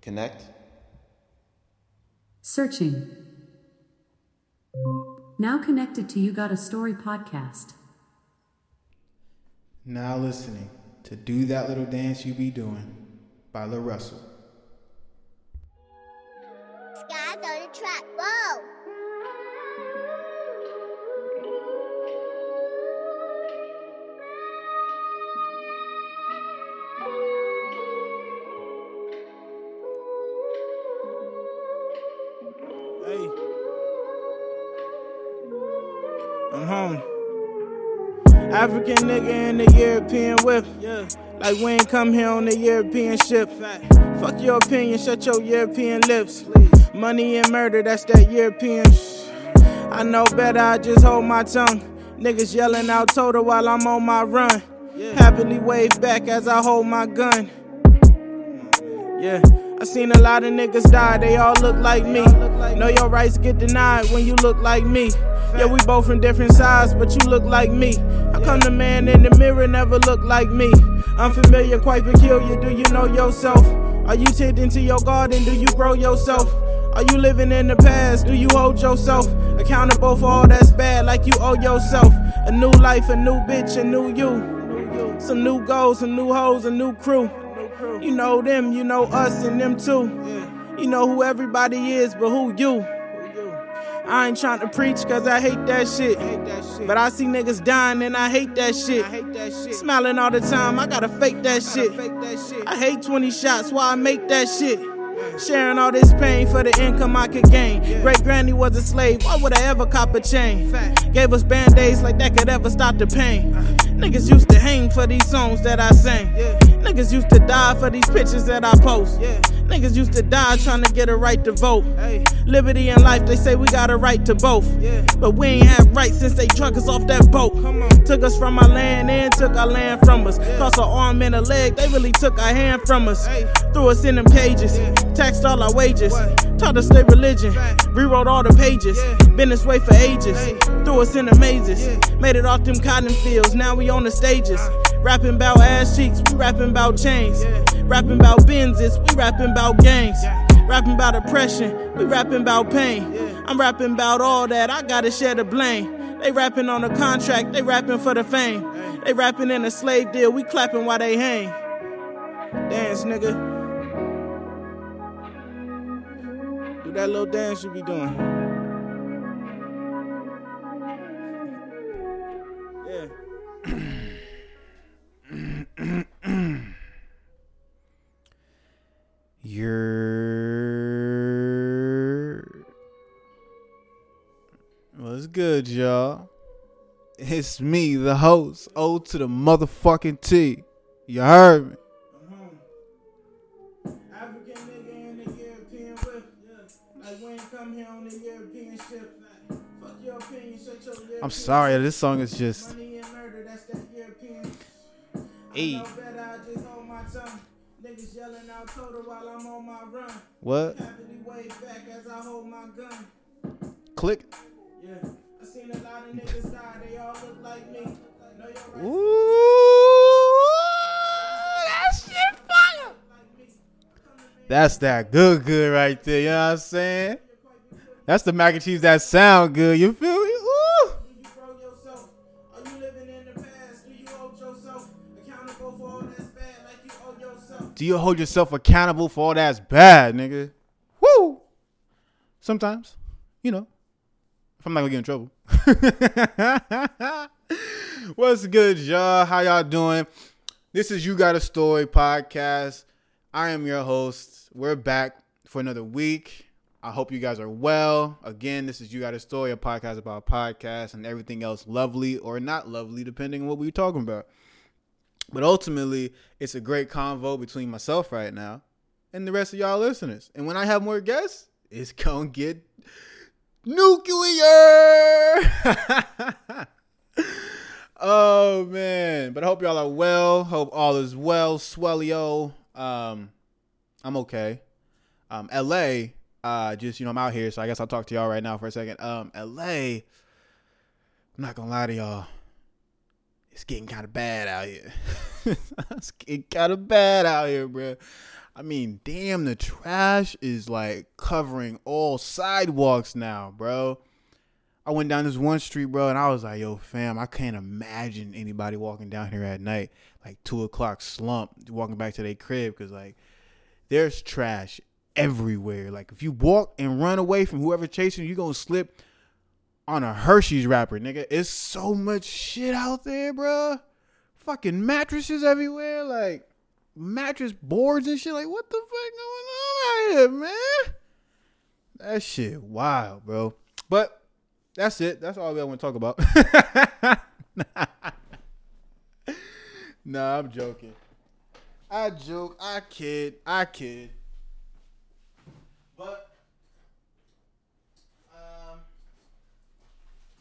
Connect. Searching. Now connected to You Got a Story podcast. Now listening to Do That Little Dance You Be Doing by La Russell. Sky's on the track, whoa! African nigga in the European whip, yeah. Like we ain't come here on the European ship. Fact. Fuck your opinion, shut your European lips. Please. Money and murder, that's that European I know better, I just hold my tongue. Niggas yelling out total while I'm on my run. Yeah. Happily wave back as I hold my gun. Yeah, I seen a lot of niggas die, they all look like me. Know your rights get denied when you look like me. Yeah, we both from different sides, but you look like me. How come the man in the mirror never look like me? Unfamiliar, quite peculiar, do you know yourself? Are you tending into your garden, do you grow yourself? Are you living in the past, do you hold yourself? Accountable for all that's bad, like you owe yourself. A new life, a new bitch, a new you. Some new goals, some new hoes, a new crew. You know them, you know us, and them too. You know who everybody is, but who you? I ain't trying to preach cause I hate that shit. But I see niggas dying and I hate that shit. Smiling all the time, I gotta fake that shit. I hate 20 shots while I make that shit. Sharing all this pain for the income I could gain. Great granny was a slave, why would I ever cop a chain? Gave us band-aids like that could ever stop the pain. Niggas used to hang for these songs that I sang. Niggas used to die for these pictures that I post. Niggas used to die trying to get a right to vote. Liberty and life, they say we got a right to both. But we ain't had rights since they drug us off that boat. Took us from our land and took our land from us. Cost our arm and a leg, they really took our hand from us. Threw us in them cages, taxed all our wages. Taught us their religion, rewrote all the pages. Been this way for ages, threw us in the mazes. Made it off them cotton fields, now we on the stages. Rapping about ass cheeks, we rapping about chains. Rapping about Benzes, we rapping about gangs. Rapping about oppression, we rapping about pain. I'm rapping about all that, I gotta share the blame. They rapping on a contract, they rapping for the fame. They rapping in a slave deal, we clapping while they hang. Dance, nigga. Do that little dance you be doing. Yeah. What's good, y'all? It's me, the host, O to the motherfucking T. You heard me. African nigga in the European whip. Like we ain't come here on the European ship. Fuck your opinion, shut your European. I'm sorry, this song is just. Money and murder, that's that European. Hey. I know better, I just hold my tongue. Niggas yelling out total while I'm on my run. What? Happily wave back as I hold my gun. Click. Yeah, I seen a lot of niggas die, they all look like me. Ooh, that shit fire. That's that good right there, you know what I'm saying? That's the mac and cheese that sound good, you feel me? Ooh. Do you hold yourself accountable for all that's bad, nigga? Woo! Sometimes, you know, if I'm not gonna get in trouble. What's good, y'all? How y'all doing? This is You Got a Story podcast. I am your host. We're back for another week. I hope you guys are well. Again, this is You Got a Story, a podcast about podcasts and everything else lovely or not lovely, depending on what we're talking about. But ultimately, it's a great convo between myself right now and the rest of y'all listeners. And when I have more guests, it's going to get nuclear. Oh, man. But I hope y'all are well. Hope all is well. Swellio. I'm okay. L.A., just, you know, I'm out here, so I guess I'll talk to y'all right now for a second. L.A., I'm not going to lie to y'all. It's getting kind of bad out here. It's getting kind of bad out here, bro. I mean, damn, the trash is like covering all sidewalks now, bro. I went down this one street, bro, and I was like, yo, fam, I can't imagine anybody walking down here at night, like 2 o'clock slump, walking back to their crib, because like there's trash everywhere. Like if you walk and run away from whoever chasing you, you're going to slip on a Hershey's wrapper, nigga. It's so much shit out there, bro. Fucking mattresses everywhere, like mattress boards and shit. Like what the fuck going on out here, man? That shit wild, bro. But that's it. That's all I want to talk about. Nah, I'm joking. I joke. I kid. But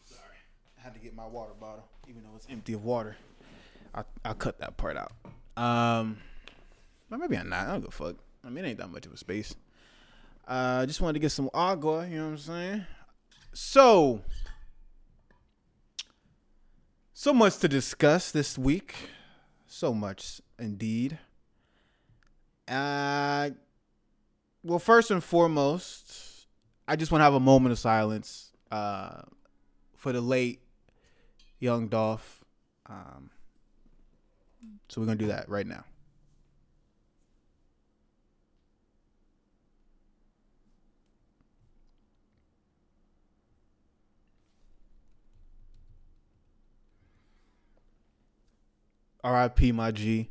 sorry, I had to get my water bottle, even though it's empty of water. I'll cut that part out. But maybe I'm not. I don't give a fuck. I mean, it ain't that much of a space. I just wanted to get some agua. You know what I'm saying? So much to discuss this week. So much indeed. Well, first and foremost, I just want to have a moment of silence for the late Young Dolph. So we're going to do that right now. R.I.P. my G.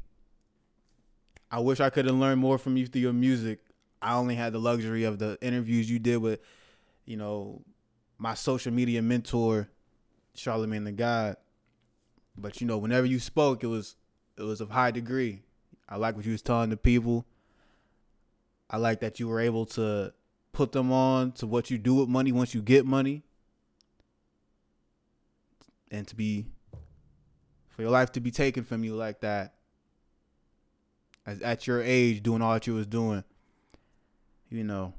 I wish I could have learned more from you through your music. I only had the luxury of the interviews you did with, you know, my social media mentor, Charlamagne the God. But, you know, whenever you spoke, it was of high degree. I like what you was telling the people. I like that you were able to put them on to what you do with money once you get money. And for your life to be taken from you like that. At your age, doing all that you was doing. You know,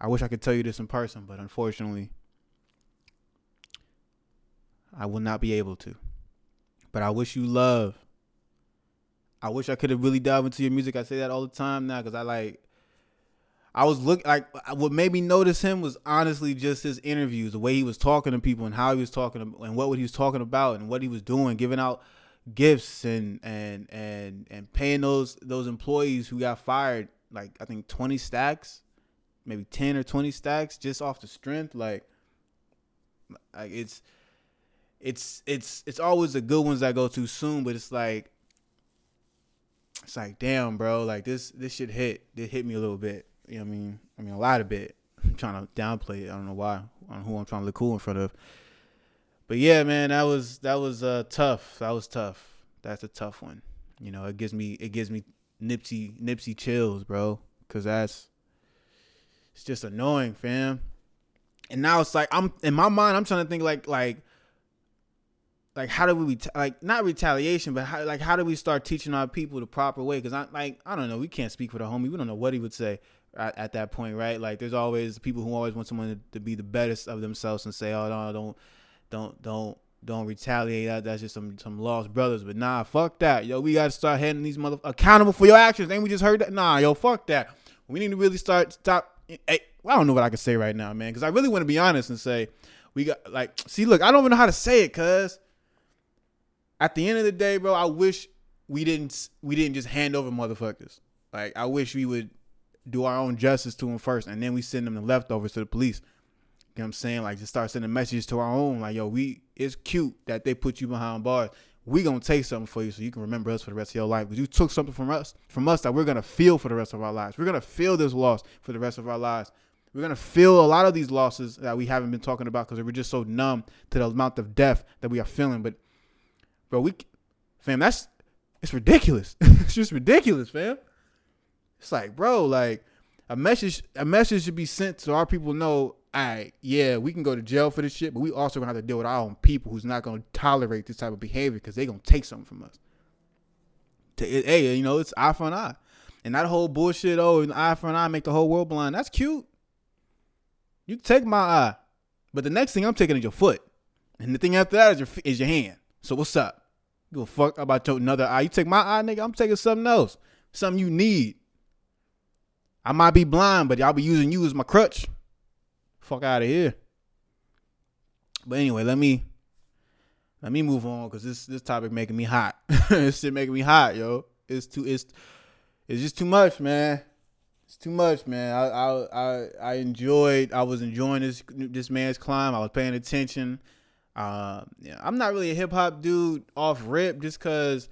I wish I could tell you this in person, but unfortunately, I will not be able to. But I wish you love. I wish I could have really dived into your music. I say that all the time now because what made me notice him was honestly just his interviews, the way he was talking to people and how he was talking and what he was talking about and what he was doing, giving out gifts and paying those employees who got fired, like I think 20 stacks, maybe 10 or 20 stacks just off the strength. Like it's always the good ones that go too soon, but it's like, damn, bro, like this shit hit. It hit me a little bit. You know what I mean? A lot of bit. I'm trying to downplay it. I don't know why. I don't know who I'm trying to look cool in front of. But yeah, man, that was tough. That was tough. That's a tough one. You know, it gives me Nipsey chills, bro. Cause it's just annoying, fam. And now it's like, I'm in my mind, I'm trying to think like how do we not retaliation, but how do we start teaching our people the proper way? Because I don't know, we can't speak for the homie. We don't know what he would say at that point, right? Like there's always people who always want someone to be the best of themselves and say, oh no, don't retaliate. That's just some lost brothers. But nah, fuck that, yo. We gotta start handing these motherfuckers accountable for your actions. Ain't we just heard that? Nah, yo, fuck that. We need to really stop. Hey, well, I don't know what I can say right now, man, because I really want to be honest and say we got like. See, look, I don't even know how to say it, cause. At the end of the day, bro, I wish we didn't just hand over motherfuckers. Like, I wish we would do our own justice to them first, and then we send them the leftovers to the police. You know what I'm saying? Like, just start sending messages to our own. Like, yo, it's cute that they put you behind bars. We gonna take something for you so you can remember us for the rest of your life. Because you took something from us that we're gonna feel for the rest of our lives. We're gonna feel this loss for the rest of our lives. We're gonna feel a lot of these losses that we haven't been talking about because we're just so numb to the amount of death that we are feeling. But bro, it's ridiculous. It's just ridiculous, fam. It's like, bro, like a message should be sent so our people know, all right, yeah, we can go to jail for this shit, but we also gonna have to deal with our own people who's not gonna tolerate this type of behavior because they gonna take something from us. Hey, you know, it's eye for an eye. And that whole bullshit, oh, an eye for an eye make the whole world blind. That's cute. You take my eye, but the next thing I'm taking is your foot. And the thing after that is your hand. So what's up? Give a fuck about your another eye. You take my eye, nigga, I'm taking something else. Something you need. I might be blind, but y'all be using you as my crutch. Fuck out of here. But anyway, let me move on, because this topic making me hot. This shit making me hot, yo. It's just too much, man. It's too much, man. I was enjoying this man's climb. I was paying attention. Yeah, I'm not really a hip hop dude off rip, just because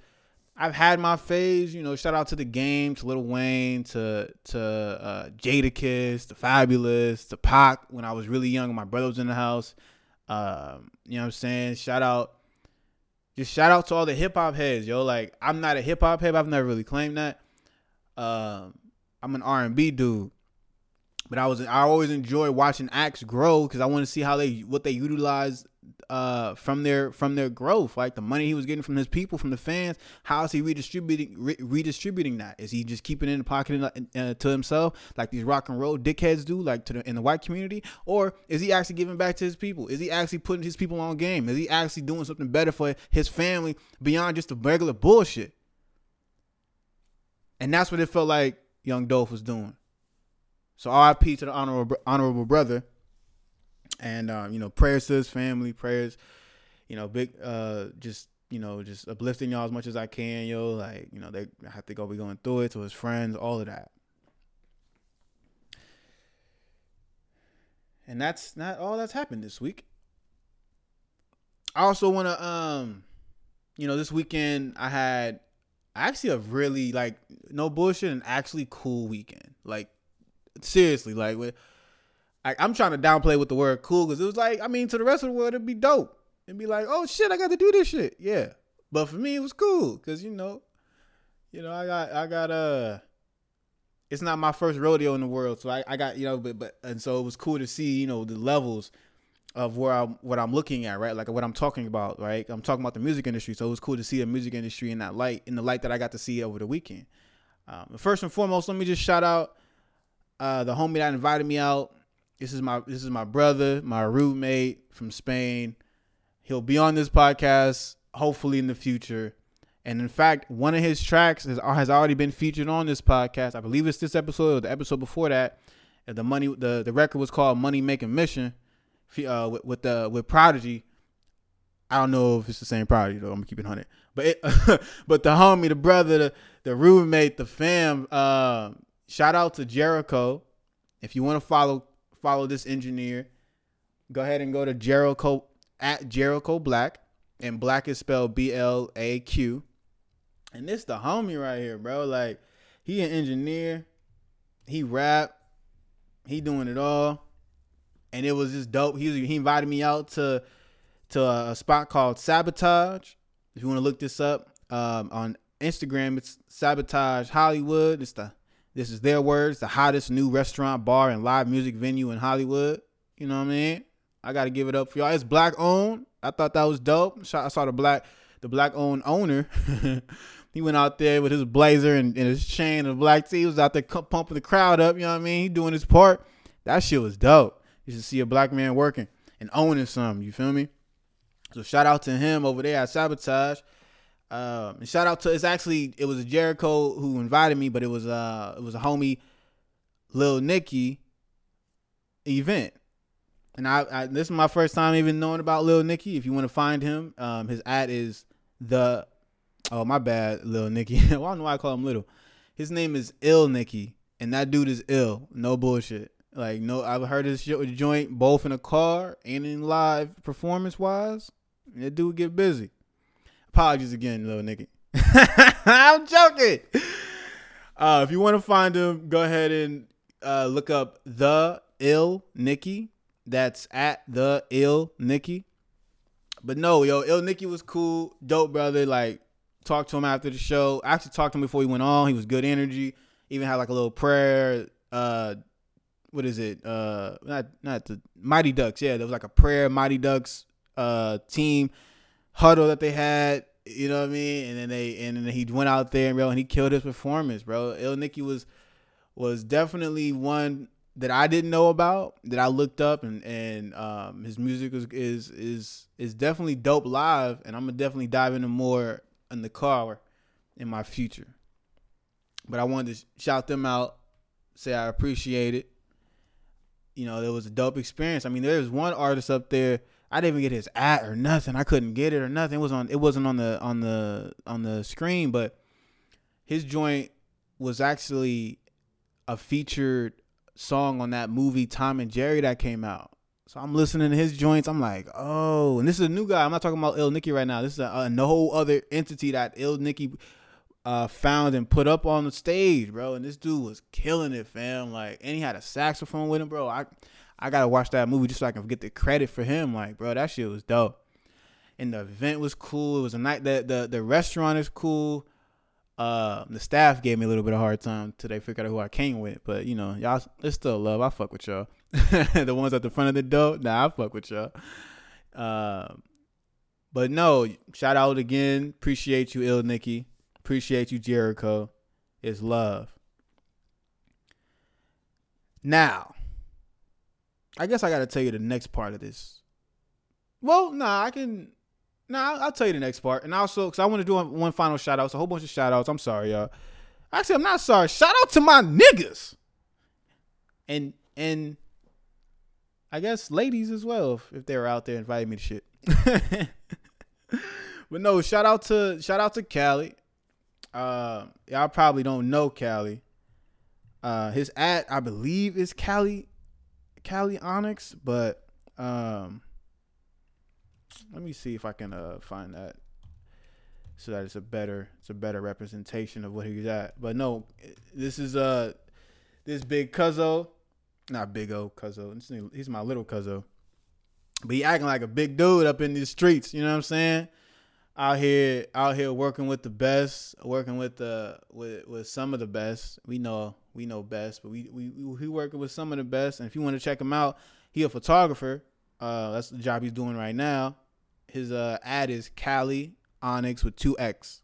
I've had my phase. You know, shout out to The Game, to Lil Wayne, to Jadakiss, to Fabulous, to Pac. When I was really young, my brother was in the house. You know what I'm saying? Shout out to all the hip hop heads, yo. Like, I'm not a hip hop head. I've never really claimed that. I'm an R&B dude, but I always enjoy watching acts grow, because I want to see what they utilize from their growth, like the money he was getting from his people, from the fans. How is he redistributing that? Is he just keeping it in the pocket to himself, like these rock and roll dickheads do, like in the white community? Or is he actually giving back to his people? Is he actually putting his people on game? Is he actually doing something better for his family beyond just the regular bullshit? And that's what it felt like Young Dolph was doing. So RIP to the honorable brother, and prayers to his family, prayers, big, just uplifting y'all as much as I can, yo. Like, they have to be going through it, to his friends, all of that. And that's not all that's happened this week. I also want to, this weekend I had actually a really, like, no bullshit, and actually cool weekend. Like, seriously, like, I'm trying to downplay with the word cool, because it was like, I mean, to the rest of the world, it'd be dope. It'd be like, oh shit, I got to do this shit. Yeah. But for me, it was cool, because, I got it's not my first rodeo in the world. So and so it was cool to see, the levels of what I'm looking at, right? Like what I'm talking about, right? I'm talking about the music industry. So it was cool to see the music industry in the light that I got to see over the weekend. First and foremost, let me just shout out the homie that invited me out. This is my brother, my roommate from Spain. He'll be on this podcast hopefully in the future. And in fact, one of his tracks has already been featured on this podcast. I believe it's this episode or the episode before that. And the record was called Money Making Mission with Prodigy. I don't know if it's the same Prodigy though. I'm gonna keep it 100. But but the homie, the brother, the roommate, the fam. Shout out to Jericho. If you want to follow this engineer, go ahead and go to Jericho at Jericho Black, and Black is spelled BLAQ. And this the homie right here, bro. Like, he an engineer, he rap, he doing it all, and it was just dope. He invited me out to a spot called Sabotage. If you want to look this up on Instagram, it's Sabotage Hollywood. This is their words, the hottest new restaurant, bar, and live music venue in Hollywood. You know what I mean? I got to give it up for y'all. It's Black owned. I thought that was dope. I saw the black owned owner. He went out there with his blazer and his chain and black tee. He was out there pumping the crowd up. You know what I mean? He doing his part. That shit was dope. You should see a black man working and owning something. You feel me? So shout out to him over there at Sabotage. And shout out to, it was a Jericho who invited me, but it was a homie Ill Nikki event. And I this is my first time even knowing about Ill Nikki. If you want to find him, his ad is Ill Nikki. I don't know why I call him little. His name is Ill Nikki, and that dude is ill. No bullshit. Like, no, I've heard his joint both in a car and in live performance wise. That dude get busy. Apologies again, Ill Nikki. I'm joking. If you want to find him, go ahead and look up The Ill Nikki. That's at The Ill Nikki. But no, yo, Ill Nikki was cool. Dope brother. Like, talked to him after the show. I actually talked to him before he went on. He was good energy. Even had like a little prayer. What is it? Not the Mighty Ducks. Yeah, there was like a prayer Mighty Ducks team huddle that they had, you know what I mean? And then he went out there, bro, and he killed his performance, bro. Ill Nikki was definitely one that I didn't know about, that I looked up, and his music is definitely dope live, and I'm gonna definitely dive into more in the car in my future. But I wanted to shout them out, say I appreciate it. You know, it was a dope experience. I mean, there was one artist up there. I didn't even get his at or nothing. I couldn't get it or nothing. It wasn't on the screen, but his joint was actually a featured song on that movie Tom and Jerry that came out. So I'm listening to his joints. I'm like, oh, and this is a new guy. I'm not talking about Ill Nikki right now. This is a whole other entity that Ill Nikki found and put up on the stage, bro. And this dude was killing it, fam. Like, and he had a saxophone with him, bro. I got to watch that movie just so I can get the credit for him. Like, bro, that shit was dope. And the event was cool. It was a night. The restaurant is cool. The staff gave me a little bit of a hard time till they figured out who I came with. But, you know, y'all, it's still love. I fuck with y'all. The ones at the front of the door, nah, I fuck with y'all. But no, shout out again. Appreciate you, Ill Nikki. Appreciate you, Jericho. It's love. Now, I guess I got to tell you the next part of this. Well, I'll tell you the next part. And also, because I want to do one final shout out. It's a whole bunch of shout outs. I'm sorry, y'all. Actually, I'm not sorry. Shout out to my niggas. And I guess ladies as well, if they were out there inviting me to shit. But no, shout out to Cali. Y'all probably don't know Cali. His ad, I believe, is Cali Onyx, but let me see if I can find that so that it's a better representation of what he's at. But no, this is this big cuzzo, not big O cuzzo. He's my little cuzzo, but he acting like a big dude up in these streets. You know what I'm saying? Out here working with the best, working with some of the best. We know best, but we working with some of the best. And if you want to check him out, he a photographer. That's the job he's doing right now. His ad is Cali Onyx with 2X.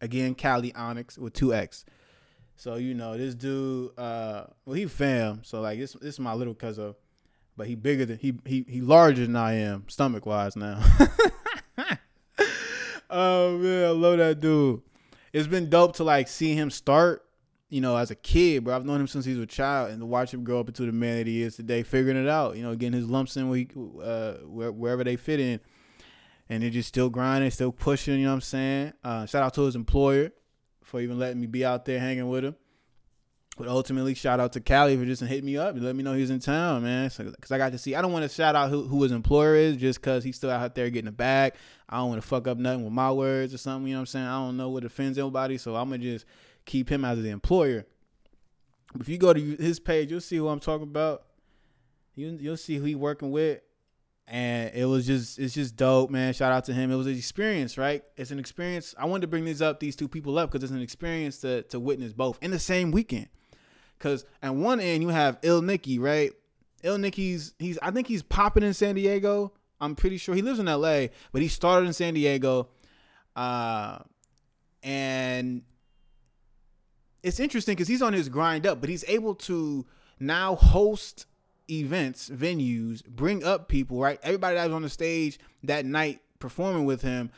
Again, Cali Onyx with 2X. So, you know, this dude, he fam. So, like, this is my little cousin. But he bigger than, he larger than I am, stomach-wise now. Oh, man, I love that dude. It's been dope to, like, see him start, you know, as a kid, bro. I've known him since he was a child, and to watch him grow up into the man that he is today, figuring it out, you know, getting his lumps in wherever they fit in. And they're just still grinding, still pushing, you know what I'm saying? Shout out to his employer for even letting me be out there hanging with him. But ultimately, shout out to Cali for just hitting me up and letting me know he was in town, man. Because I got to see. I don't want to shout out who his employer is just because he's still out there getting a bag. I don't want to fuck up nothing with my words or something, you know what I'm saying? I don't know what offends anybody, so I'm going to just keep him as the employer. If you go to his page, you'll see who I'm talking about. You'll see who he's working with. And it's just dope, man. Shout out to him. It was an experience, right? It's an experience. I wanted to bring these two people up because it's an experience to witness both in the same weekend. Because at one end, you have Ill Nikki, right? Ill Nikki's, I think he's popping in San Diego. I'm pretty sure he lives in LA, but he started in San Diego. And it's interesting because he's on his grind up, but he's able to now host events, venues, bring up people, right? Everybody that was on the stage that night performing with him,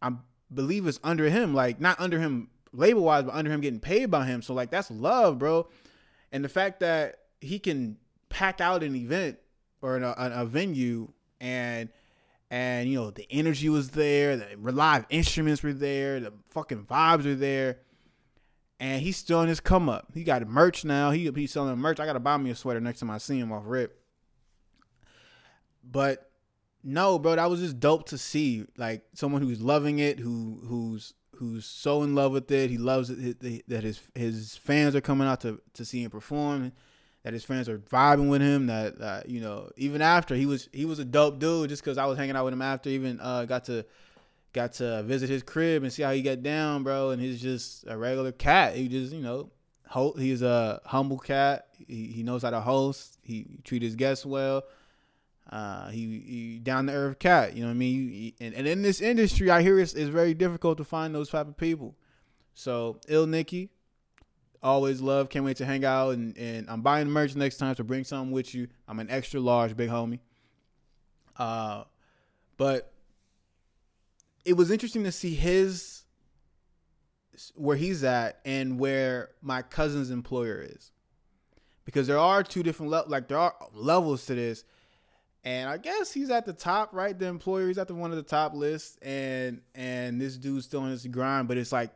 I believe is under him, like not under him label-wise, but under him getting paid by him. So, like, that's love, bro. And the fact that he can pack out an event or a venue and you know, the energy was there, the live instruments were there, the fucking vibes were there, and he's still on his come up. He got merch now. He's selling merch. I got to buy me a sweater next time I see him off rip. But no, bro, that was just dope to see, like, someone who's loving it, who's so in love with it. He loves it that his fans are coming out to see him perform, that his fans are vibing with him, that, you know, even after he was a dope dude, just because I was hanging out with him after, even got to visit his crib and see how he got down, bro. And he's just a regular cat. He just, you know, he's a humble cat. He knows how to host. He treats his guests well. He down to earth cat, you know what I mean? And in this industry, I hear it's very difficult to find those type of people. So Ill Nikki, always love. Can't wait to hang out. And I'm buying merch next time, so bring something with you. I'm an extra large, big homie. But it was interesting to see where he's at and where my cousin's employer is. because there are two different levels to this. And I guess he's at the top, right? The employer, he's at the one of the top lists, and this dude's still in his grind. But it's like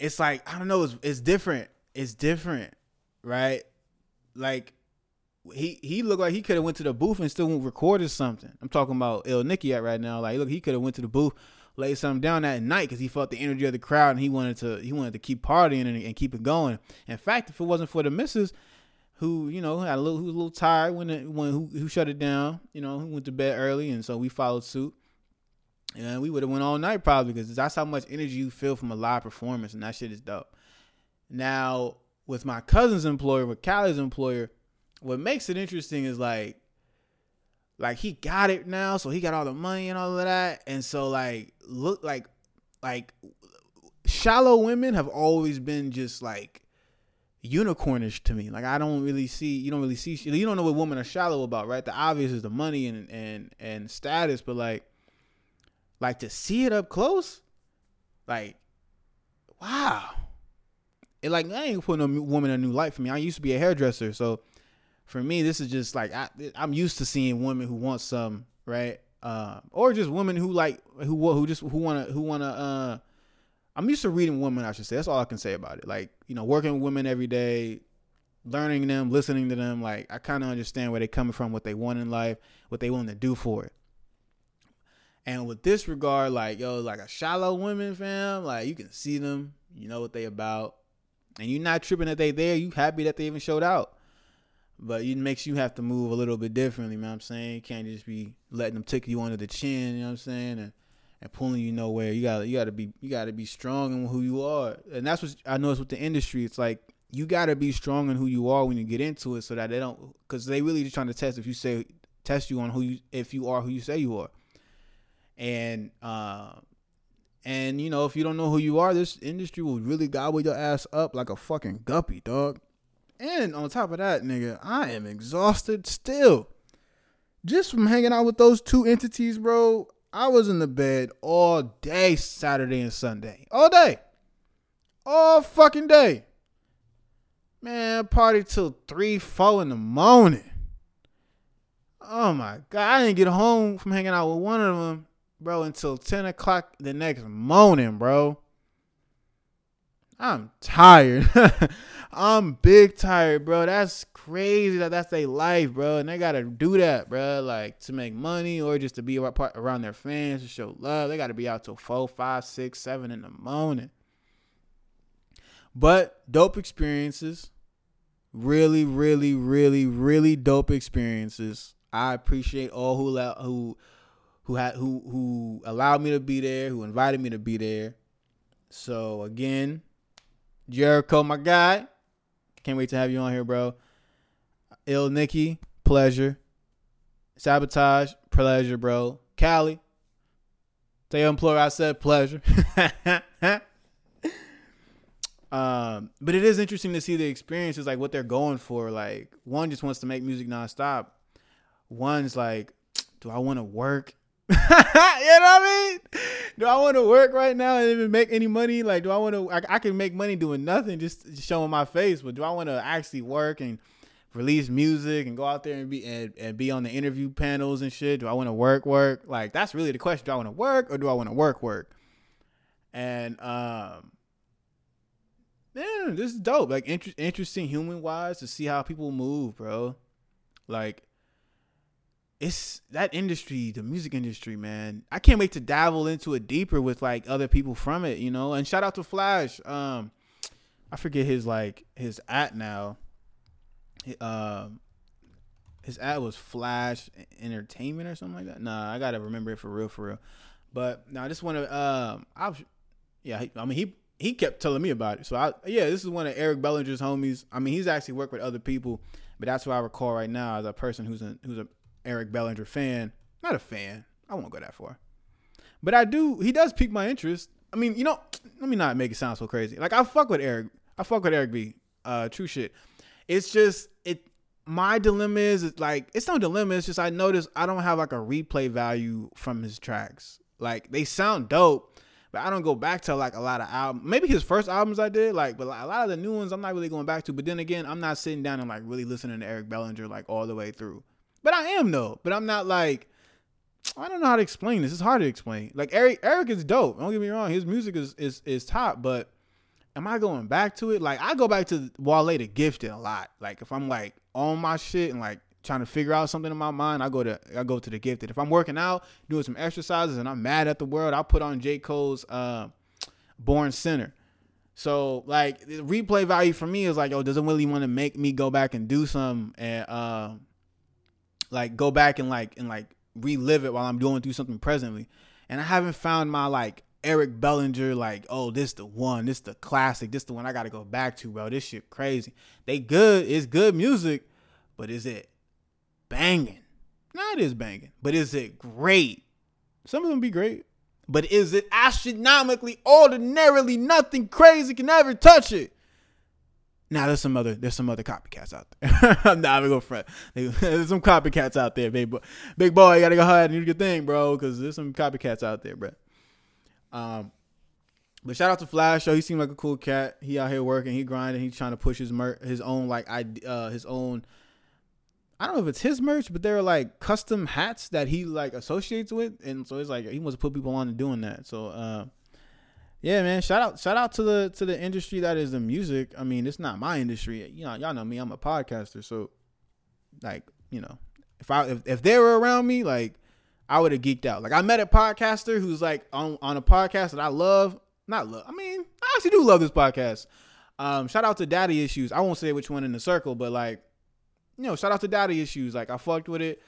I don't know. It's different. It's different, right? Like he looked like he could have went to the booth and still recorded something. I'm talking about Ill Nikki right now. Like, look, he could have went to the booth, laid something down that night because he felt the energy of the crowd and he wanted to keep partying and keep it going. In fact, if it wasn't for the missus, who, you know, who was a little tired when who shut it down, you know, who went to bed early, and so we followed suit. And we would have went all night probably, because that's how much energy you feel from a live performance, and that shit is dope. Now, with my cousin's employer, with Cali's employer, what makes it interesting is like he got it now, so he got all the money and all of that, and so look like shallow women have always been just like unicornish to me. Like, you don't know what women are shallow about, right? The obvious is the money and status, but like to see it up close, like, wow. It like, I ain't putting a woman in a new light for me. I used to be a hairdresser, so for me, this is just like I'm used to seeing women who want some, right? Or just women who like who wanna. I'm used to reading women, I should say. That's all I can say about it. Like, you know, working with women every day, learning them, listening to them. Like, I kind of understand where they're coming from, what they want in life, what they want to do for it. And with this regard, like, yo, like a shallow woman, fam, like you can see them, you know what they about, and you're not tripping that they there. You happy that they even showed out, but it makes you have to move a little bit differently, you know what I'm saying? You can't just be letting them tick you under the chin, you know what I'm saying? And pulling you nowhere. You gotta be strong in who you are, and that's what I noticed with the industry. It's like you gotta be strong in who you are when you get into it, so that they don't, because they really just trying to test you on if you are who you say you are, and you know, if you don't know who you are, this industry will really gobble your ass up like a fucking guppy, dog. And on top of that, nigga, I am exhausted still, just from hanging out with those two entities, bro. I was in the bed all day Saturday and Sunday. All day. All fucking day. Man, party till 3, 4 in the morning. Oh my God. I didn't get home from hanging out with one of them, bro, until 10 o'clock the next morning, bro. I'm tired. I'm big tired, bro. That's crazy that that's their life, bro. And they got to do that, bro, like to make money or just to be around their fans, to show love. They got to be out till 4, 5, 6, 7 in the morning. But dope experiences. Really, really, really, really dope experiences. I appreciate all who allowed me to be there, who invited me to be there. So, again, Jericho, my guy. Can't wait to have you on here, bro. Ill Nikki, pleasure. Sabotage, pleasure, bro. Cali, tell your employer I said pleasure. But it is interesting to see the experiences, like what they're going for. Like, one just wants to make music nonstop. One's like, do I want to work? You know what I mean? Do I want to work right now and even make any money? Like, do I want to? I can make money doing nothing, just showing my face. But do I want to actually work and release music and go out there and be on the interview panels and shit? Do I want to work? Like, that's really the question. Do I want to work or do I want to work? And man, this is dope. Like, interesting human wise to see how people move, bro. Like, it's that industry, the music industry, man. I can't wait to dabble into it deeper with like other people from it, you know. And shout out to Flash. I forget his at now. His ad was Flash Entertainment or something like that. Nah, I gotta remember it for real. But now I just want to. He kept telling me about it. So this is one of Eric Bellinger's homies. I mean, he's actually worked with other people, but that's what I recall right now as a person who's a Eric Bellinger fan. Not a fan, I won't go that far, but he does pique my interest. I mean, you know, let me not make it sound so crazy. Like, I fuck with Eric B. True shit. It's just, my dilemma is like, it's no dilemma, it's just I noticed I don't have like a replay value from his tracks. Like, they sound dope, But I don't go back to like a lot of albums. Maybe his first albums I did, like, but like a lot of the new ones I'm not really going back to. But then again, I'm not sitting down and like really listening to Eric Bellinger like all the way through. But I am though. But I'm not like, I don't know how to explain this. It's hard to explain. Like Eric is dope. Don't get me wrong. His music is top. But am I going back to it? Like I go back to Wale the Gifted a lot. Like if I'm like on my shit and like trying to figure out something in my mind, I go to the Gifted. If I'm working out, doing some exercises, and I'm mad at the world, I put on J. Cole's Born Sinner. So like the replay value for me is like, oh, doesn't really want to make me go back and do some and like go back and relive it while I'm going through something presently. And I haven't found my like Eric Bellinger, like, oh, this the one, this the classic, this the one I gotta go back to, bro. This shit crazy. They good, it's good music, but is it banging? Nah, it is banging, but is it great? Some of them be great, but is it astronomically, ordinarily, nothing crazy can ever touch it? Now there's some other copycats out there. I'm not even gonna front. There's some copycats out there, baby. Big boy, you gotta go hard and do your thing, bro, because there's some copycats out there, bro. But shout out to Flash. Yo, he seemed like a cool cat. He out here working, he grinding, he trying to push his own. I don't know if it's his merch, but they're like custom hats that he like associates with, and so it's like he wants to put people on to doing that. So, yeah, man, shout out to the industry that is the music. I mean, it's not my industry, you know. Y'all know me; I'm a podcaster, so like, you know, if they were around me, like, I would have geeked out. Like, I met a podcaster who's like on a podcast that I love. I actually do love this podcast. Shout out to Daddy Issues. I won't say which one in the circle, but like, you know, shout out to Daddy Issues. Like, I fucked with it.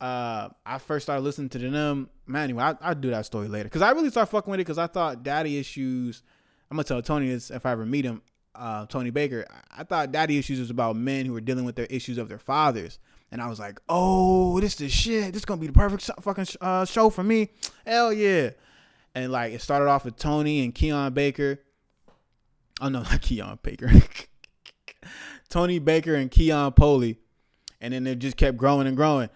I first started listening to them. Man, anyway, I'll do that story later. Because I really started fucking with it because I thought Daddy Issues, I'm going to tell Tony this if I ever meet him, Tony Baker, I thought Daddy Issues was about men who were dealing with their issues of their fathers. And I was like, oh, this is shit. This is going to be the perfect fucking show for me. Hell yeah. And, like, it started off with Tony and Keyon Baker. Oh, no, not Keyon Baker. Tony Baker and Keyon Polee, and then it just kept growing and growing.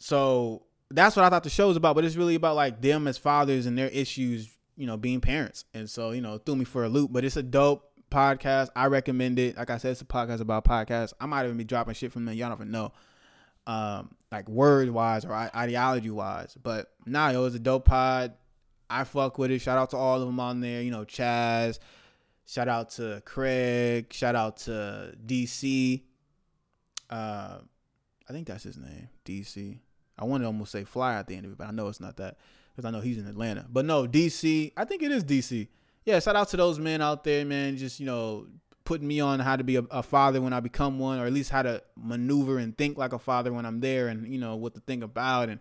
So that's what I thought the show was about, but it's really about like them as fathers and their issues, you know, being parents. And so, you know, it threw me for a loop, but it's a dope podcast. I recommend it. Like I said, it's a podcast about podcasts. I might even be dropping shit from them. Y'all don't even know, like word wise or ideology wise, but nah, yo, it's a dope pod. I fuck with it. Shout out to all of them on there, you know, Chaz, shout out to Craig. Shout out to DC. I think that's his name, DC. I wanted to almost say Fly at the end of it, but I know it's not that because I know he's in Atlanta. But no, DC. I think it is DC. Yeah, shout out to those men out there, man. Just, you know, putting me on how to be a father when I become one, or at least how to maneuver and think like a father when I'm there, and, you know, what to think about. And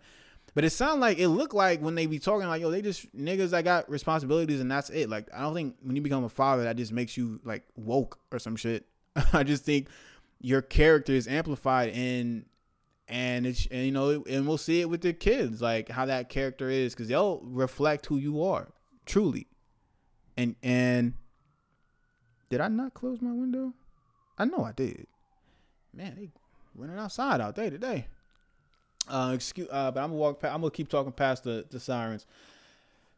but it sound like, it looked like when they be talking like, yo, they just niggas that got responsibilities and that's it. Like, I don't think when you become a father, that just makes you like woke or some shit. I just think your character is amplified and it's, and, you know, and we'll see it with the kids, like how that character is. 'Cause they'll reflect who you are truly. And did I not close my window? I know I did, man. They running outside out there today. But I'm gonna keep talking past the sirens.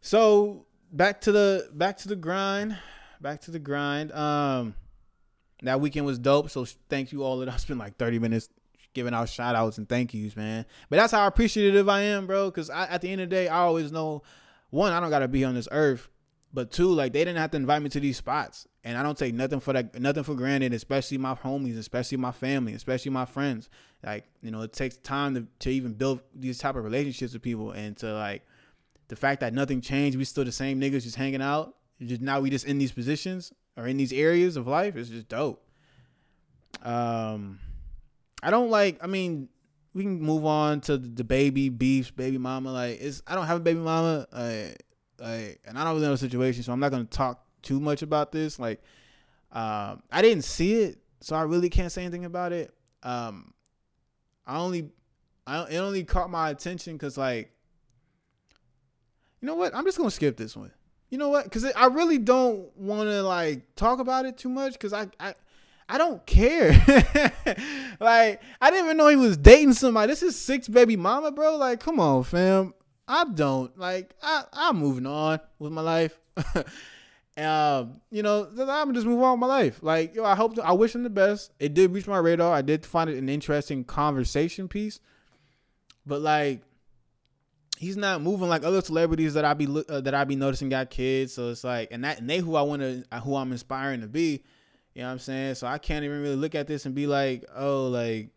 So back to the grind. That weekend was dope. So thank you all. I spent like 30 minutes giving out shout outs and thank yous, man. But that's how appreciative I am, bro. 'Cause at the end of the day, I always know, one, I don't gotta be on this earth, but two, like they didn't have to invite me to these spots, and I don't take nothing for granted, especially my homies, especially my family, especially my friends. Like, you know, it takes time to even build these type of relationships with people, and to like the fact that nothing changed, we still the same niggas just hanging out. Just now we just in these positions or in these areas of life. It's just dope. We can move on to the baby beefs, baby mama. Like, I don't have a baby mama. And I don't really know the situation, so I'm not going to talk too much about this. Like, I didn't see it, so I really can't say anything about it. It only caught my attention because, like, you know what? I'm just going to skip this one. You know what? Because I really don't want to, like, talk about it too much because I don't care. Like, I didn't even know he was dating somebody. This is 6 baby mama, bro. Like, come on, fam. I don't. Like, I'm moving on with my life. You know, I'm just moving on with my life. Like, yo, I wish him the best. It did reach my radar. I did find it an interesting conversation piece. But, like, he's not moving like other celebrities that I be noticing got kids. So it's like, and they who I'm inspiring to be. You know what I'm saying? So I can't even really look at this and be like, oh, like,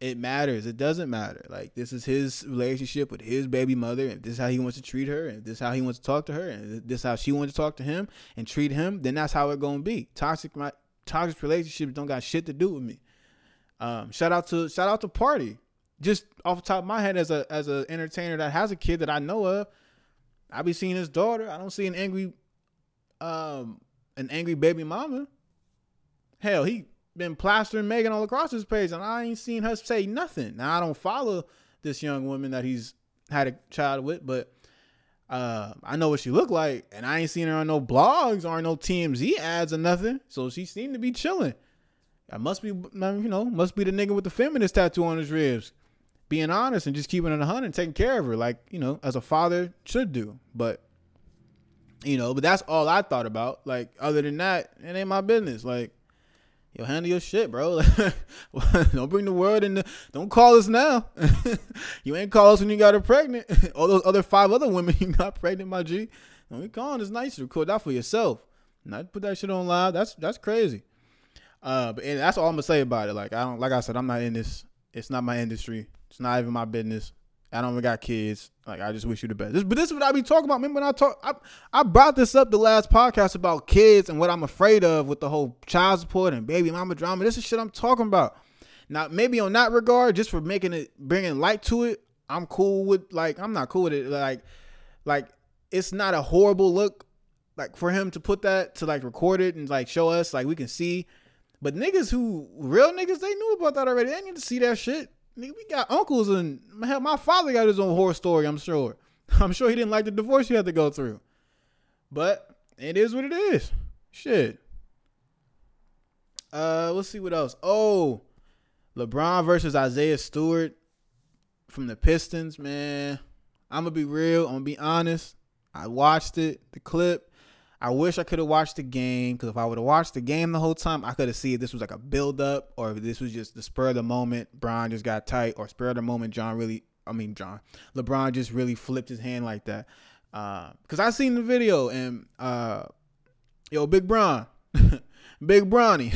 it matters. It doesn't matter. Like, this is his relationship with his baby mother, and if this is how he wants to treat her, and if this is how he wants to talk to her, and if this is how she wants to talk to him and treat him, then that's how it's gonna be. Toxic relationships don't got shit to do with me. Shout out to Party. Just off the top of my head, as a entertainer that has a kid that I know of, I be seeing his daughter. I don't see an angry baby mama. Hell, he been plastering Megan all across his page, and I ain't seen her say nothing. Now, I don't follow this young woman that he's had a child with, but I know what she looked like, and I ain't seen her on no blogs or no TMZ ads or nothing. So she seemed to be chilling. I must be the nigga with the feminist tattoo on his ribs, being honest and just keeping it 100 and taking care of her, like, you know, as a father should do. But, you know, but that's all I thought about. Like, other than that, it ain't my business. Like, yo, handle your shit, bro. Don't bring the world in. Don't call us now. You ain't call us when you got her pregnant. All those other 5 other women you got pregnant, my G. Don't be calling us nice. Record that for yourself. Not put that shit on live. That's crazy. But that's all I'm gonna say about it. Like, I don't. Like I said, I'm not in this. It's not my industry. It's not even my business. I don't even got kids. Like, I just wish you the best. But this is what I be talking about. Remember when I brought this up the last podcast about kids and what I'm afraid of with the whole child support and baby mama drama. This is shit I'm talking about. Now, maybe on that regard, just for bringing light to it, I'm cool with, like, I'm not cool with it. Like it's not a horrible look, like, for him to put that, to, like, record it and, like, show us, like, we can see. But niggas real niggas, they knew about that already. They need to see that shit. Nigga, we got uncles, and hell, my father got his own horror story, I'm sure. I'm sure he didn't like the divorce he had to go through. But it is what it is. Shit. Let's see what else. Oh, LeBron versus Isaiah Stewart from the Pistons, man. I'm going to be real. I'm going to be honest. I watched it, the clip. I wish I could have watched the game, because if I would have watched the game the whole time, I could have seen if this was like a build-up or if this was just the spur of the moment, Bron just got tight, or spur of the moment, LeBron just really flipped his hand like that. Because I seen the video, and yo, Big Bron, Big Bronny,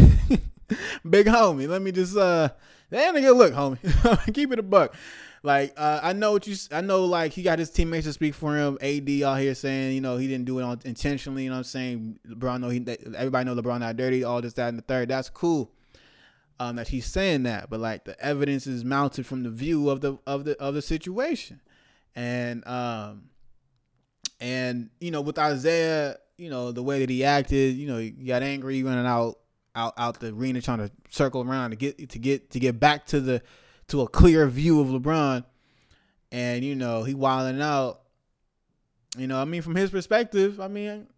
Big Homie, let me just, that nigga, look, homie, keep it a buck. Like, I know, like, he got his teammates to speak for him. AD out here saying, you know, he didn't do it intentionally. You know what I'm saying? Everybody know LeBron not dirty, all this, that, and the third. That's cool that he's saying that. But, like, the evidence is mounted from the view of the situation. And you know, with Isaiah, you know, the way that he acted, you know, he got angry, running out the arena, trying to circle around to get back to a clear view of LeBron, and, you know, he wilding out. You know, I mean, from his perspective, I mean,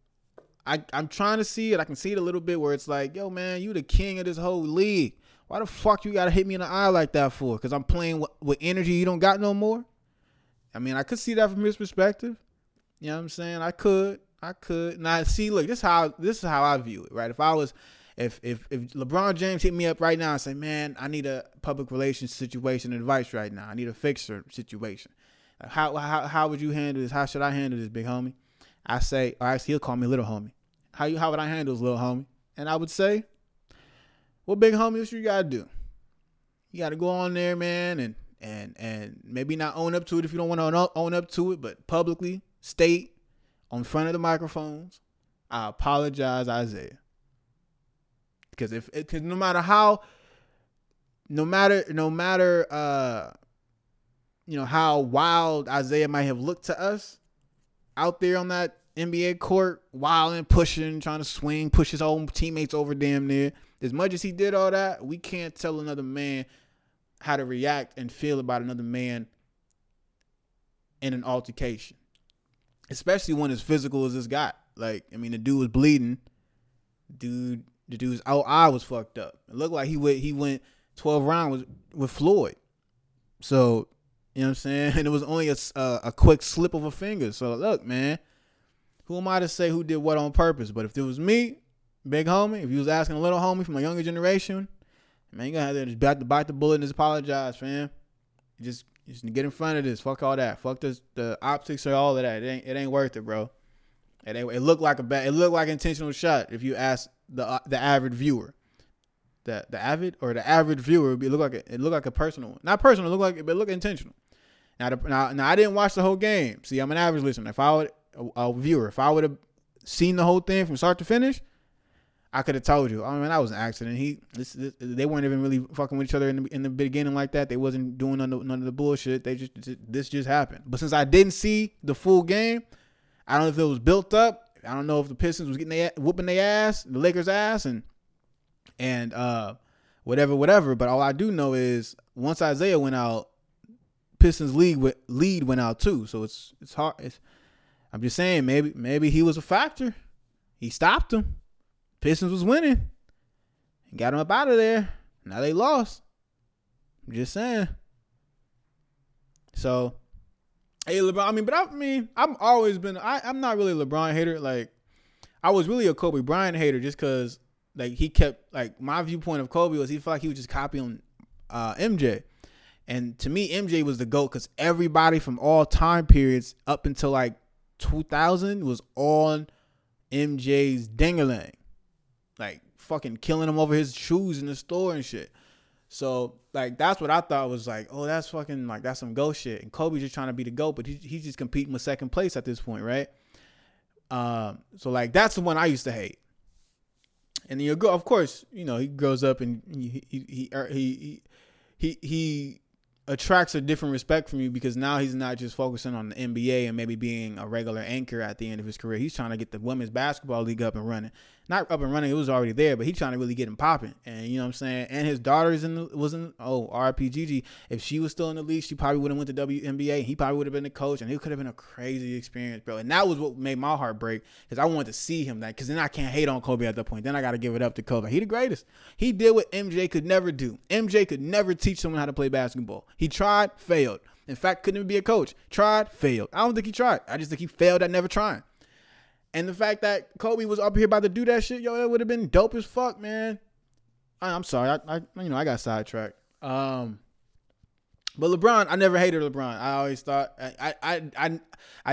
I'm trying to see it. I can see it a little bit where it's like, yo, man, you the king of this whole league. Why the fuck you got to hit me in the eye like that for? Because I'm playing with energy you don't got no more. I mean, I could see that from his perspective. You know what I'm saying? I could. Now, see, look, this is how I view it, right? If LeBron James hit me up right now and say, man, I need a public relations situation advice right now. I need a fixer situation. How would you handle this? How should I handle this, big homie? I say, or actually he'll call me little homie. How would I handle this, little homie? And I would say, well, big homie, what you got to do? You got to go on there, man, and maybe not own up to it if you don't want to own up to it, but publicly state on front of the microphones, I apologize, Isaiah. Because no matter you know, how wild Isaiah might have looked to us out there on that NBA court, wilding, pushing, trying to swing, push his own teammates over damn near. As much as he did all that, we can't tell another man how to react and feel about another man in an altercation, especially one as physical as this guy. Like, I mean, the dude was bleeding, dude. The dude's eye was fucked up. It looked like he went 12 rounds with Floyd. So You know what I'm saying? And it was only a quick slip of a finger. So, look, man, who am I to say who did what on purpose? But if it was me, big homie, if you was asking a little homie from a younger generation, man, you're going to have to bite the bullet and just apologize, fam. Just get in front of this. Fuck all that. Fuck this, the optics or all of that. It ain't worth it, bro. It looked like an intentional shot if you ask the average viewer. The average viewer would be it looked like a personal one. Not personal, it looked like, but it looked intentional. Now I didn't watch the whole game. See, I'm an average listener. If I would have seen the whole thing from start to finish, I could have told you. I mean, that was an accident. They weren't even really fucking with each other in the beginning like that. They wasn't doing none of the bullshit. This just happened. But since I didn't see the full game, I don't know if it was built up. I don't know if the Pistons was whooping their ass, the Lakers' ass, and whatever. But all I do know is once Isaiah went out, Pistons lead went out too. So it's hard. I'm just saying maybe he was a factor. He stopped him. Pistons was winning. Got him up out of there. Now they lost. I'm just saying. So, hey, LeBron. I've always been. I'm not really a LeBron hater. Like, I was really a Kobe Bryant hater just because, like, he kept, like, my viewpoint of Kobe was he felt like he was just copying MJ. And to me, MJ was the GOAT because everybody from all time periods up until, like, 2000 was on MJ's ding-a-ling. Like, fucking killing him over his shoes in the store and shit. So, like, that's what I thought was like, oh, that's fucking, like, that's some GOAT shit. And Kobe's just trying to be the GOAT, but he's just competing with second place at this point, right? So, like, that's the one I used to hate. And then, of course, you know, he grows up and he attracts a different respect from you because now he's not just focusing on the NBA and maybe being a regular anchor at the end of his career. He's trying to get the women's basketball league up and running. Not up and running, it was already there, but he's trying to really get him popping. And you know what I'm saying? And his daughter was in RIP Gigi. If she was still in the league, she probably would have went to WNBA. He probably would have been the coach, and it could have been a crazy experience, bro. And that was what made my heart break because I wanted to see him. Because then I can't hate on Kobe at that point. Then I got to give it up to Kobe. He the greatest. He did what MJ could never do. MJ could never teach someone how to play basketball. He tried, failed. In fact, couldn't even be a coach. Tried, failed. I don't think he tried. I just think he failed at never trying. And the fact that Kobe was up here about to do that shit, yo, that would have been dope as fuck, man. I'm sorry, I got sidetracked. But LeBron, I never hated LeBron. I always thought I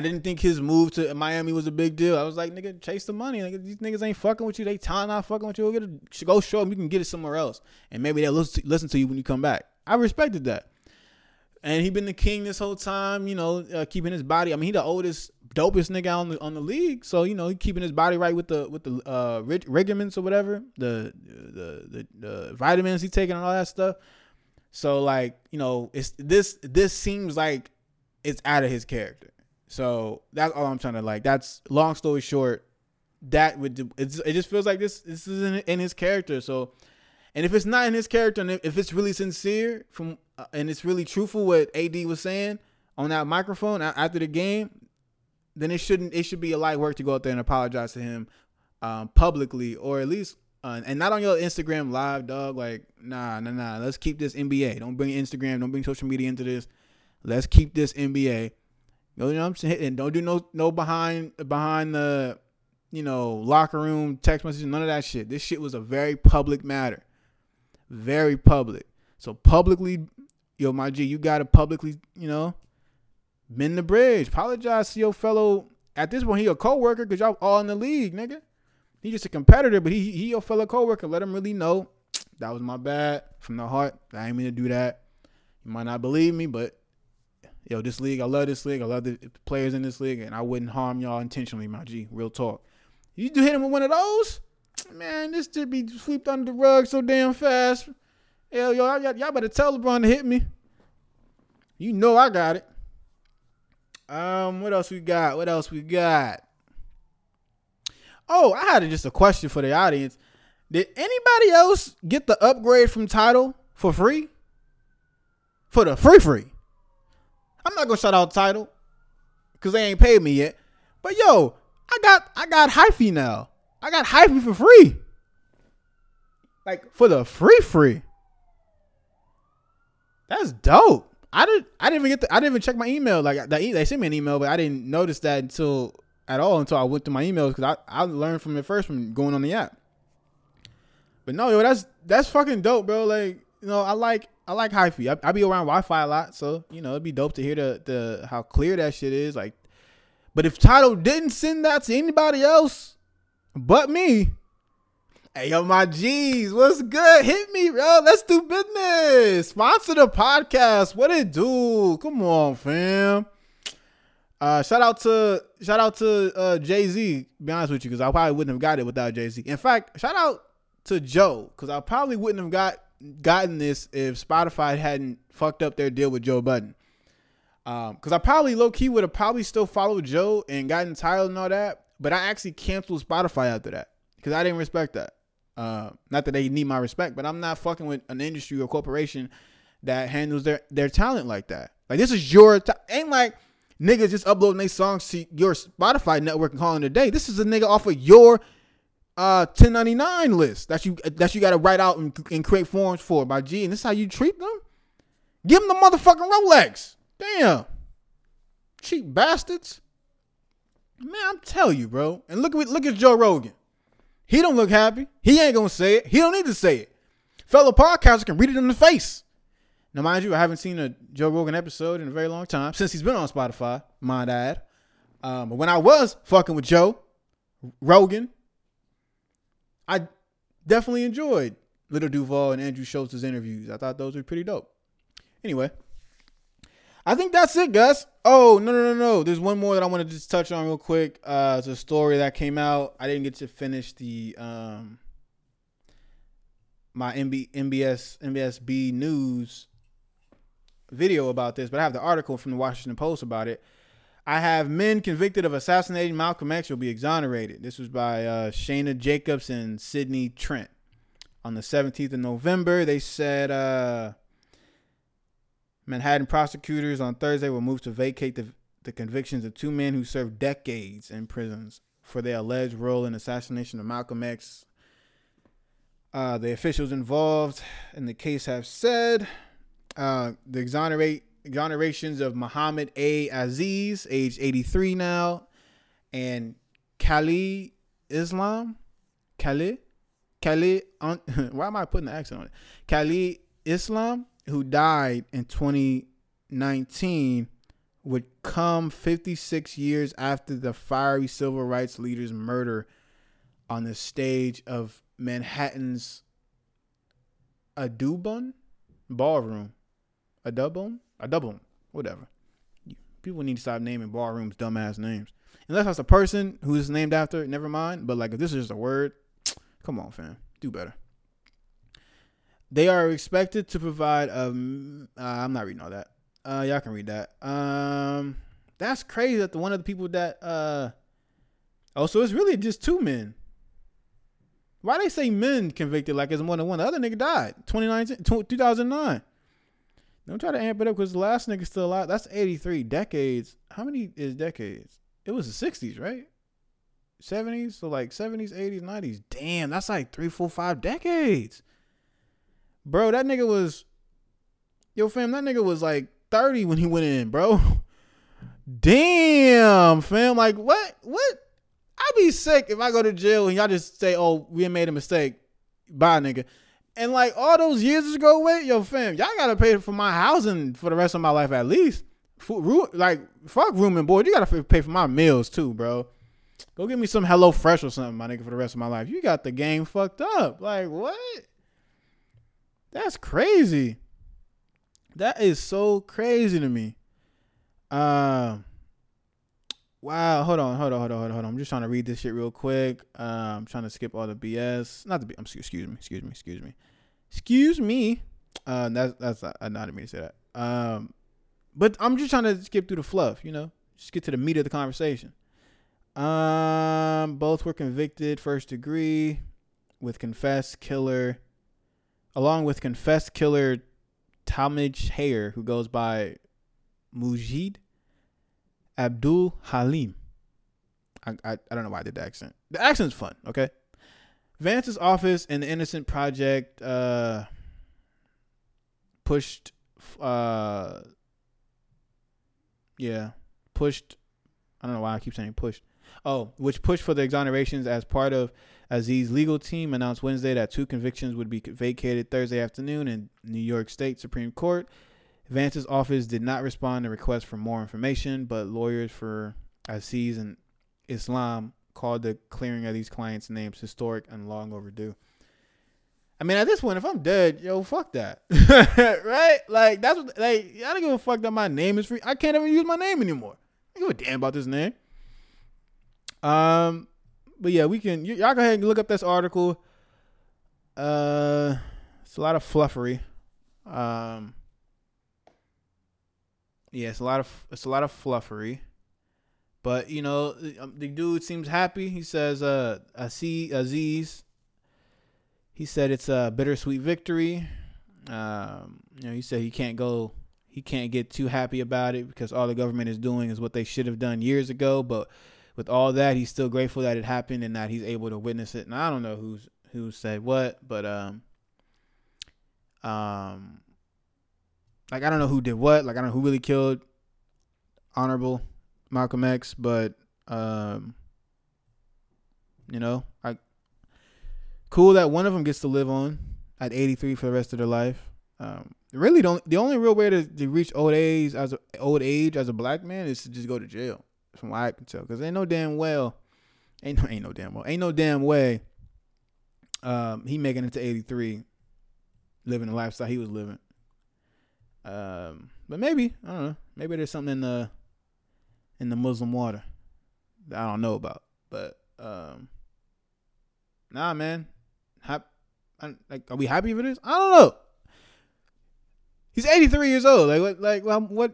didn't think his move to Miami was a big deal. I was like, nigga, chase the money. Like, these niggas ain't fucking with you. They time not fucking with you. Go show them you can get it somewhere else, and maybe they'll listen to you when you come back. I respected that. And he been the king this whole time, you know, keeping his body. I mean, he the oldest, dopest nigga on the league. So, you know, he keeping his body right with the regimens or whatever, the vitamins he taking and all that stuff. So, like, you know, it's this seems like it's out of his character. So that's all I'm trying to, like, that's long story short. That would it just feels like this isn't in his character. So. And if it's not in his character, and if it's really sincere and it's really truthful what AD was saying on that microphone after the game, then it should be a light work to go out there and apologize to him publicly, or at least and not on your Instagram live, dog. Like, nah. Let's keep this NBA. Don't bring Instagram. Don't bring social media into this. Let's keep this NBA. You know what I'm saying? And don't do no behind the, you know, locker room text messages. None of that shit. This shit was a very public matter. Very public. So publicly, yo, my G, you got to publicly, you know, mend the bridge. Apologize to your fellow. At this point, he a co-worker because y'all all in the league, nigga. He just a competitor, but he your fellow co-worker. Let him really know that was my bad from the heart. I ain't mean to do that. You might not believe me, but, yo, this league, I love this league. I love the players in this league, and I wouldn't harm y'all intentionally, my G. Real talk. You do hit him with one of those? Man, this should be swept under the rug so damn fast. Hell, y'all better tell LeBron to hit me. You know I got it. What else we got? Oh, I had just a question for the audience. Did anybody else get the upgrade from Tidal for free? For the free. I'm not gonna shout out Tidal because they ain't paid me yet. But yo, I got Hyphy now. I got Hyphy for free. Like, for the free. That's dope. I didn't even check my email. Like they sent me an email, but I didn't notice that until I went through my emails, because I learned from it first from going on the app. But no, yo, that's fucking dope, bro. Like, you know, I like hyphy. I be around Wi-Fi a lot, so you know it'd be dope to hear the how clear that shit is. Like, but if Tidal didn't send that to anybody else but me, hey yo, my G's, what's good? Hit me, bro. Let's do business. Sponsor the podcast. What it do? Come on, fam. Shout out to Jay-Z. Be honest with you, because I probably wouldn't have got it without Jay-Z. In fact, shout out to Joe, because I probably wouldn't have gotten this if Spotify hadn't fucked up their deal with Joe Budden. Because I probably low-key would have probably still followed Joe and gotten Tidal and all that, but I actually canceled Spotify after that because I didn't respect that. Not that they need my respect, but I'm not fucking with an industry or corporation that handles their talent like that. Like, this is your ain't like niggas just uploading their songs to your Spotify network and calling it a day. This is a nigga off of your 1099 list that you got to write out and create forms for, by G. And this is how you treat them? Give them the motherfucking Rolex. Damn. Cheap bastards. Man, I'm telling you, bro. And look at Joe Rogan. He don't look happy. He ain't going to say it. He don't need to say it. Fellow podcasters can read it in the face. Now, mind you, I haven't seen a Joe Rogan episode in a very long time, since he's been on Spotify, mind I add. But when I was fucking with Joe Rogan, I definitely enjoyed Little Duval and Andrew Schultz's interviews. I thought those were pretty dope. Anyway, I think that's it, Gus. Oh, no. There's one more that I want to just touch on real quick. It's a story that came out. I didn't get to finish the my MBSB news video about this, but I have the article from the Washington Post about it. I have men convicted of assassinating Malcolm X will be exonerated. This was by Shayna Jacobs and Sydney Trent. On the 17th of November, they said Manhattan prosecutors on Thursday will move to vacate the convictions of two men who served decades in prisons for their alleged role in the assassination of Malcolm X. The officials involved in the case have said the exonerations of Muhammad A. Aziz, age 83 now, and Kali Islam. Kali. Why am I putting the accent on it? Kali Islam, who died in 2019, would come 56 years after the fiery civil rights leader's murder on the stage of Manhattan's Audubon Ballroom. Audubon, whatever. People need to stop naming ballrooms dumbass names. Unless that's a person who's named after, never mind. But like, if this is just a word, come on, fam, do better. They are expected to provide I'm not reading all that. Y'all can read that. That's crazy that one of the people that so it's really just two men. Why they say men convicted like it's more than one? The other nigga died 2009. Don't try to amp it up because the last nigga's still alive. That's 83 decades. How many is decades? It was the 60s, right? 70s. So like 70s, 80s, 90s. Damn, that's like 3, 4, 5 decades. Bro, that nigga was... Yo, fam, that nigga was like 30 when he went in, bro. Damn, fam. Like, what? I'd be sick if I go to jail and y'all just say, oh, we made a mistake. Bye, nigga. And like, all those years just go away. Yo, fam, y'all gotta pay for my housing for the rest of my life at least. Like, fuck room and board. You gotta pay for my meals too, bro. Go get me some HelloFresh or something, my nigga, for the rest of my life. You got the game fucked up. Like, what? That's crazy. That is so crazy to me. Wow. Hold on. I'm just trying to read this shit real quick. I'm trying to skip all the BS. Excuse me. I didn't mean to say that. But I'm just trying to skip through the fluff, you know, just get to the meat of the conversation. Both were convicted first degree with confessed killer. Along with confessed killer Talmadge Hayer, who goes by Mujid Abdul Halim. I don't know why I did the accent. The accent's fun, okay? Vance's office and the Innocent Project pushed Yeah. Pushed. I don't know why I keep saying pushed. Oh, which pushed for the exonerations as part of Aziz's legal team, announced Wednesday that two convictions would be vacated Thursday afternoon in New York State Supreme Court. Vance's office did not respond to requests for more information, but lawyers for Aziz and Islam called the clearing of these clients' names historic and long overdue. I mean, at this point, if I'm dead, yo, fuck that. Right? Like, that's what, like, I don't give a fuck that my name is free. I can't even use my name anymore. I don't give a damn about this name. But yeah, we can, y'all go ahead and look up this article. It's a lot of fluffery. Yeah, it's a lot of fluffery. But, you know, the dude seems happy. He says, Aziz, he said it's a bittersweet victory. You know, he said he can't get too happy about it because all the government is doing is what they should have done years ago. But with all that, he's still grateful that it happened and that he's able to witness it. And I don't know who said what, but, like, I don't know who did what. Like, I don't know who really killed Honorable Malcolm X, but, you know, cool that one of them gets to live on at 83 for the rest of their life. Really, the only real way to reach old age as a black man is to just go to jail, from what I can tell. Because ain't no damn way he making it to 83, living the lifestyle he was living. But maybe, I don't know. Maybe there's something in the Muslim water that I don't know about. But nah, man. Are we happy for this? I don't know. He's 83 years old. What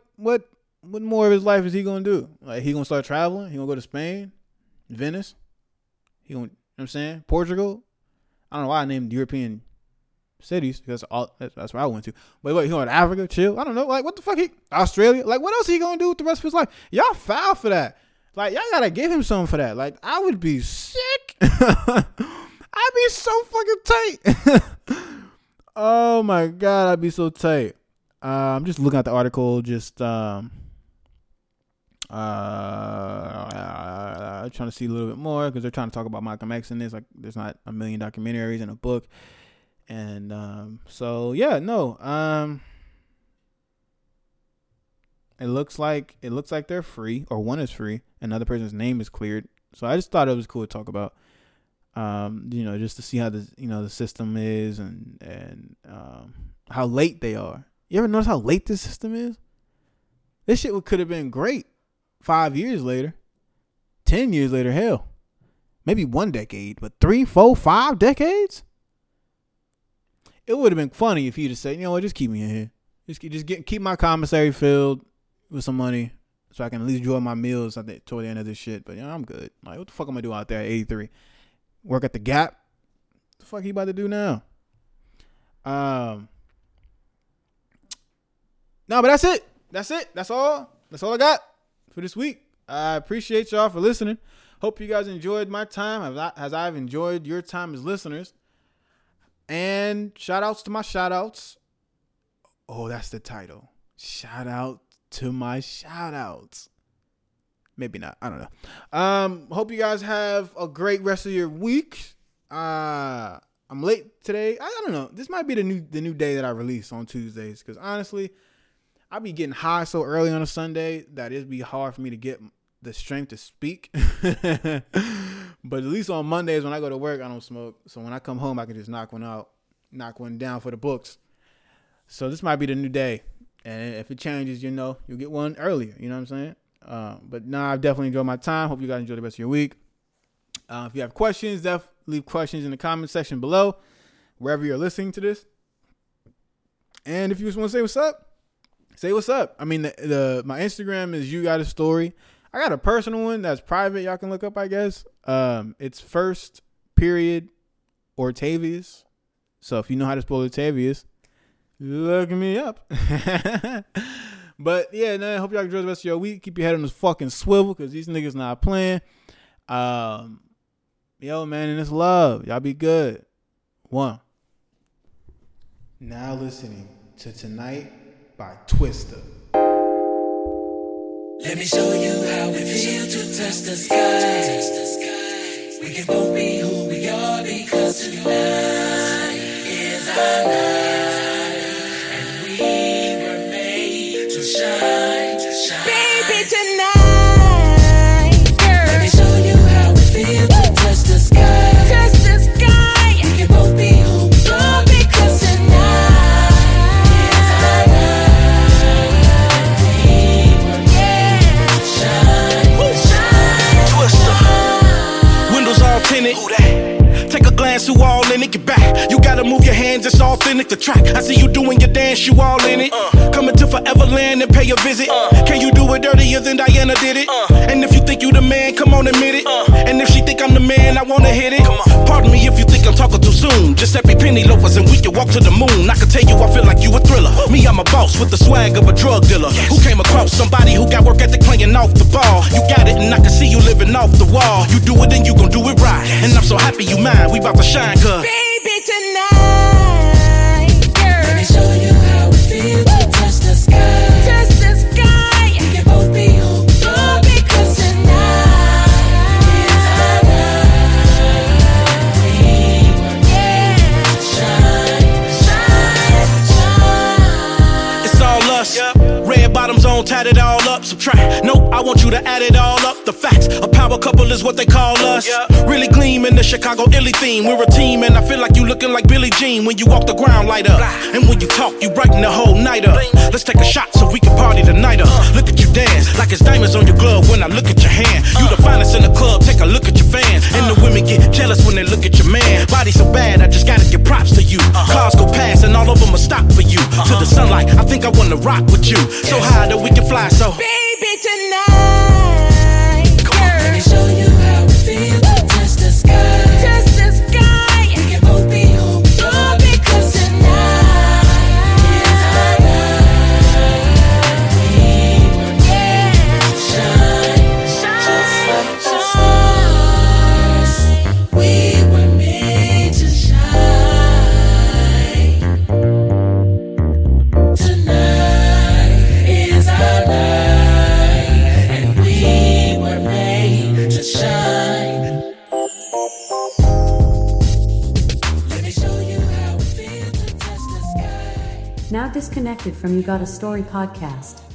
more of his life is he gonna do? Like, he gonna start traveling? He gonna go to Spain, Venice? He gonna, you know what I'm saying? Portugal? I don't know why I named European cities. That's where I went to. But wait, he going to Africa? Chill? I don't know. Like, what the fuck? Australia? Like, what else he gonna do with the rest of his life? Y'all foul for that. Like, y'all gotta give him something for that. Like, I would be sick. I'd be so fucking tight. Oh my God, I'd be so tight. I'm just looking at the article. Just trying to see a little bit more because they're trying to talk about Malcolm X in this. Like, there's not a million documentaries and a book, and so yeah, no. It looks like they're free, or one is free. Another person's name is cleared. So I just thought it was cool to talk about. You know, just to see how the system is and how late they are. You ever notice how late this system is? This shit could have been great 5 years later, 10 years later, hell, maybe one decade, but 3, 4, 5 decades. It would have been funny if you'd have said, you know what, just keep me in here, just keep my commissary filled with some money so I can at least enjoy my meals toward the end of this shit. But you know, I'm good. Like, what the fuck am I doing out there at 83? Work at the Gap. What the fuck he about to do now? No, but that's it. That's it. That's all. That's all I got for this week. I appreciate y'all for listening. Hope you guys enjoyed my time as I've enjoyed your time as listeners. And shout outs to my shout outs. Oh, that's the title. Shout out to my shout outs. Maybe not. I don't know. Hope you guys have a great rest of your week. I'm late today. I don't know. This might be the new day that I release on Tuesdays. Because honestly, I be getting high so early on a Sunday that it'd be hard for me to get the strength to speak. But at least on Mondays when I go to work, I don't smoke. So when I come home, I can just knock one down for the books. So this might be the new day. And if it changes, you know, you'll get one earlier. You know what I'm saying? But nah, I've definitely enjoyed my time. Hope you guys enjoy the rest of your week. If you have questions, definitely leave questions in the comment section below, wherever you're listening to this. And if you just want to say what's up, say what's up. I mean, my Instagram is You Got a Story. I got a personal one that's private. Y'all can look up, I guess. It's _Ortavius. So if you know how to spell Ortavius, look me up. But yeah, no, I hope y'all enjoy the rest of your week. Keep your head on this fucking swivel because these niggas not playing. Yo, man, and it's love. Y'all be good. One. Now listening to Tonight by Twister. Let me show you how it feels to touch the sky. We can both be who we are because tonight is our night, and we were made to shine, to shine. Baby, tonight. You all in it, get back. You gotta move your hands, it's authentic. The track, I see you doing your dance, you all in it. Coming to Forever Land and pay a visit. Can you do it dirtier than Diana did it? And if you think you the man, come on, admit it. And if she think I'm the man, I wanna hit it. Pardon me if you think I'm talking too soon. Giuseppe Penny loafers and we can walk to the moon. I can tell you I feel like you a thriller. Me, I'm a boss with the swag of a drug dealer. Yes. Who came across somebody who got work ethic playing off the ball. You got it and I can see you living off the wall. You do it and you gon' do it right. And I'm so happy you mine, we bout to shine, cuz. Baby, tonight, girl. Let me show you how it feels to touch the sky. Tat it all up, subtract. Nope, I want you to add it all up. The facts, a power couple is what they call us. Really gleam in the Chicago Illy theme. We're a team and I feel like you looking like Billie Jean. When you walk the ground light up, and when you talk, you brighten the whole night up. Let's take a shot so we can party tonight up. Look at you dance, like it's diamonds on your glove. When I look at your hand, you the finest in the club. Take a look at your fans, and the women get jealous when they look at your man. Body so bad, I just gotta give props to you. Cars go past and all of them will stop for you. To the sunlight, I think I wanna rock with you. So high that we can fly, so baby, tonight, come on, let me show you how it feels to touch the sky. Touch the sky. We can both be who we are because tonight is our night. We were made to shine, just like the stars. We were made to shine. Tonight Now disconnected from You Got a Story podcast.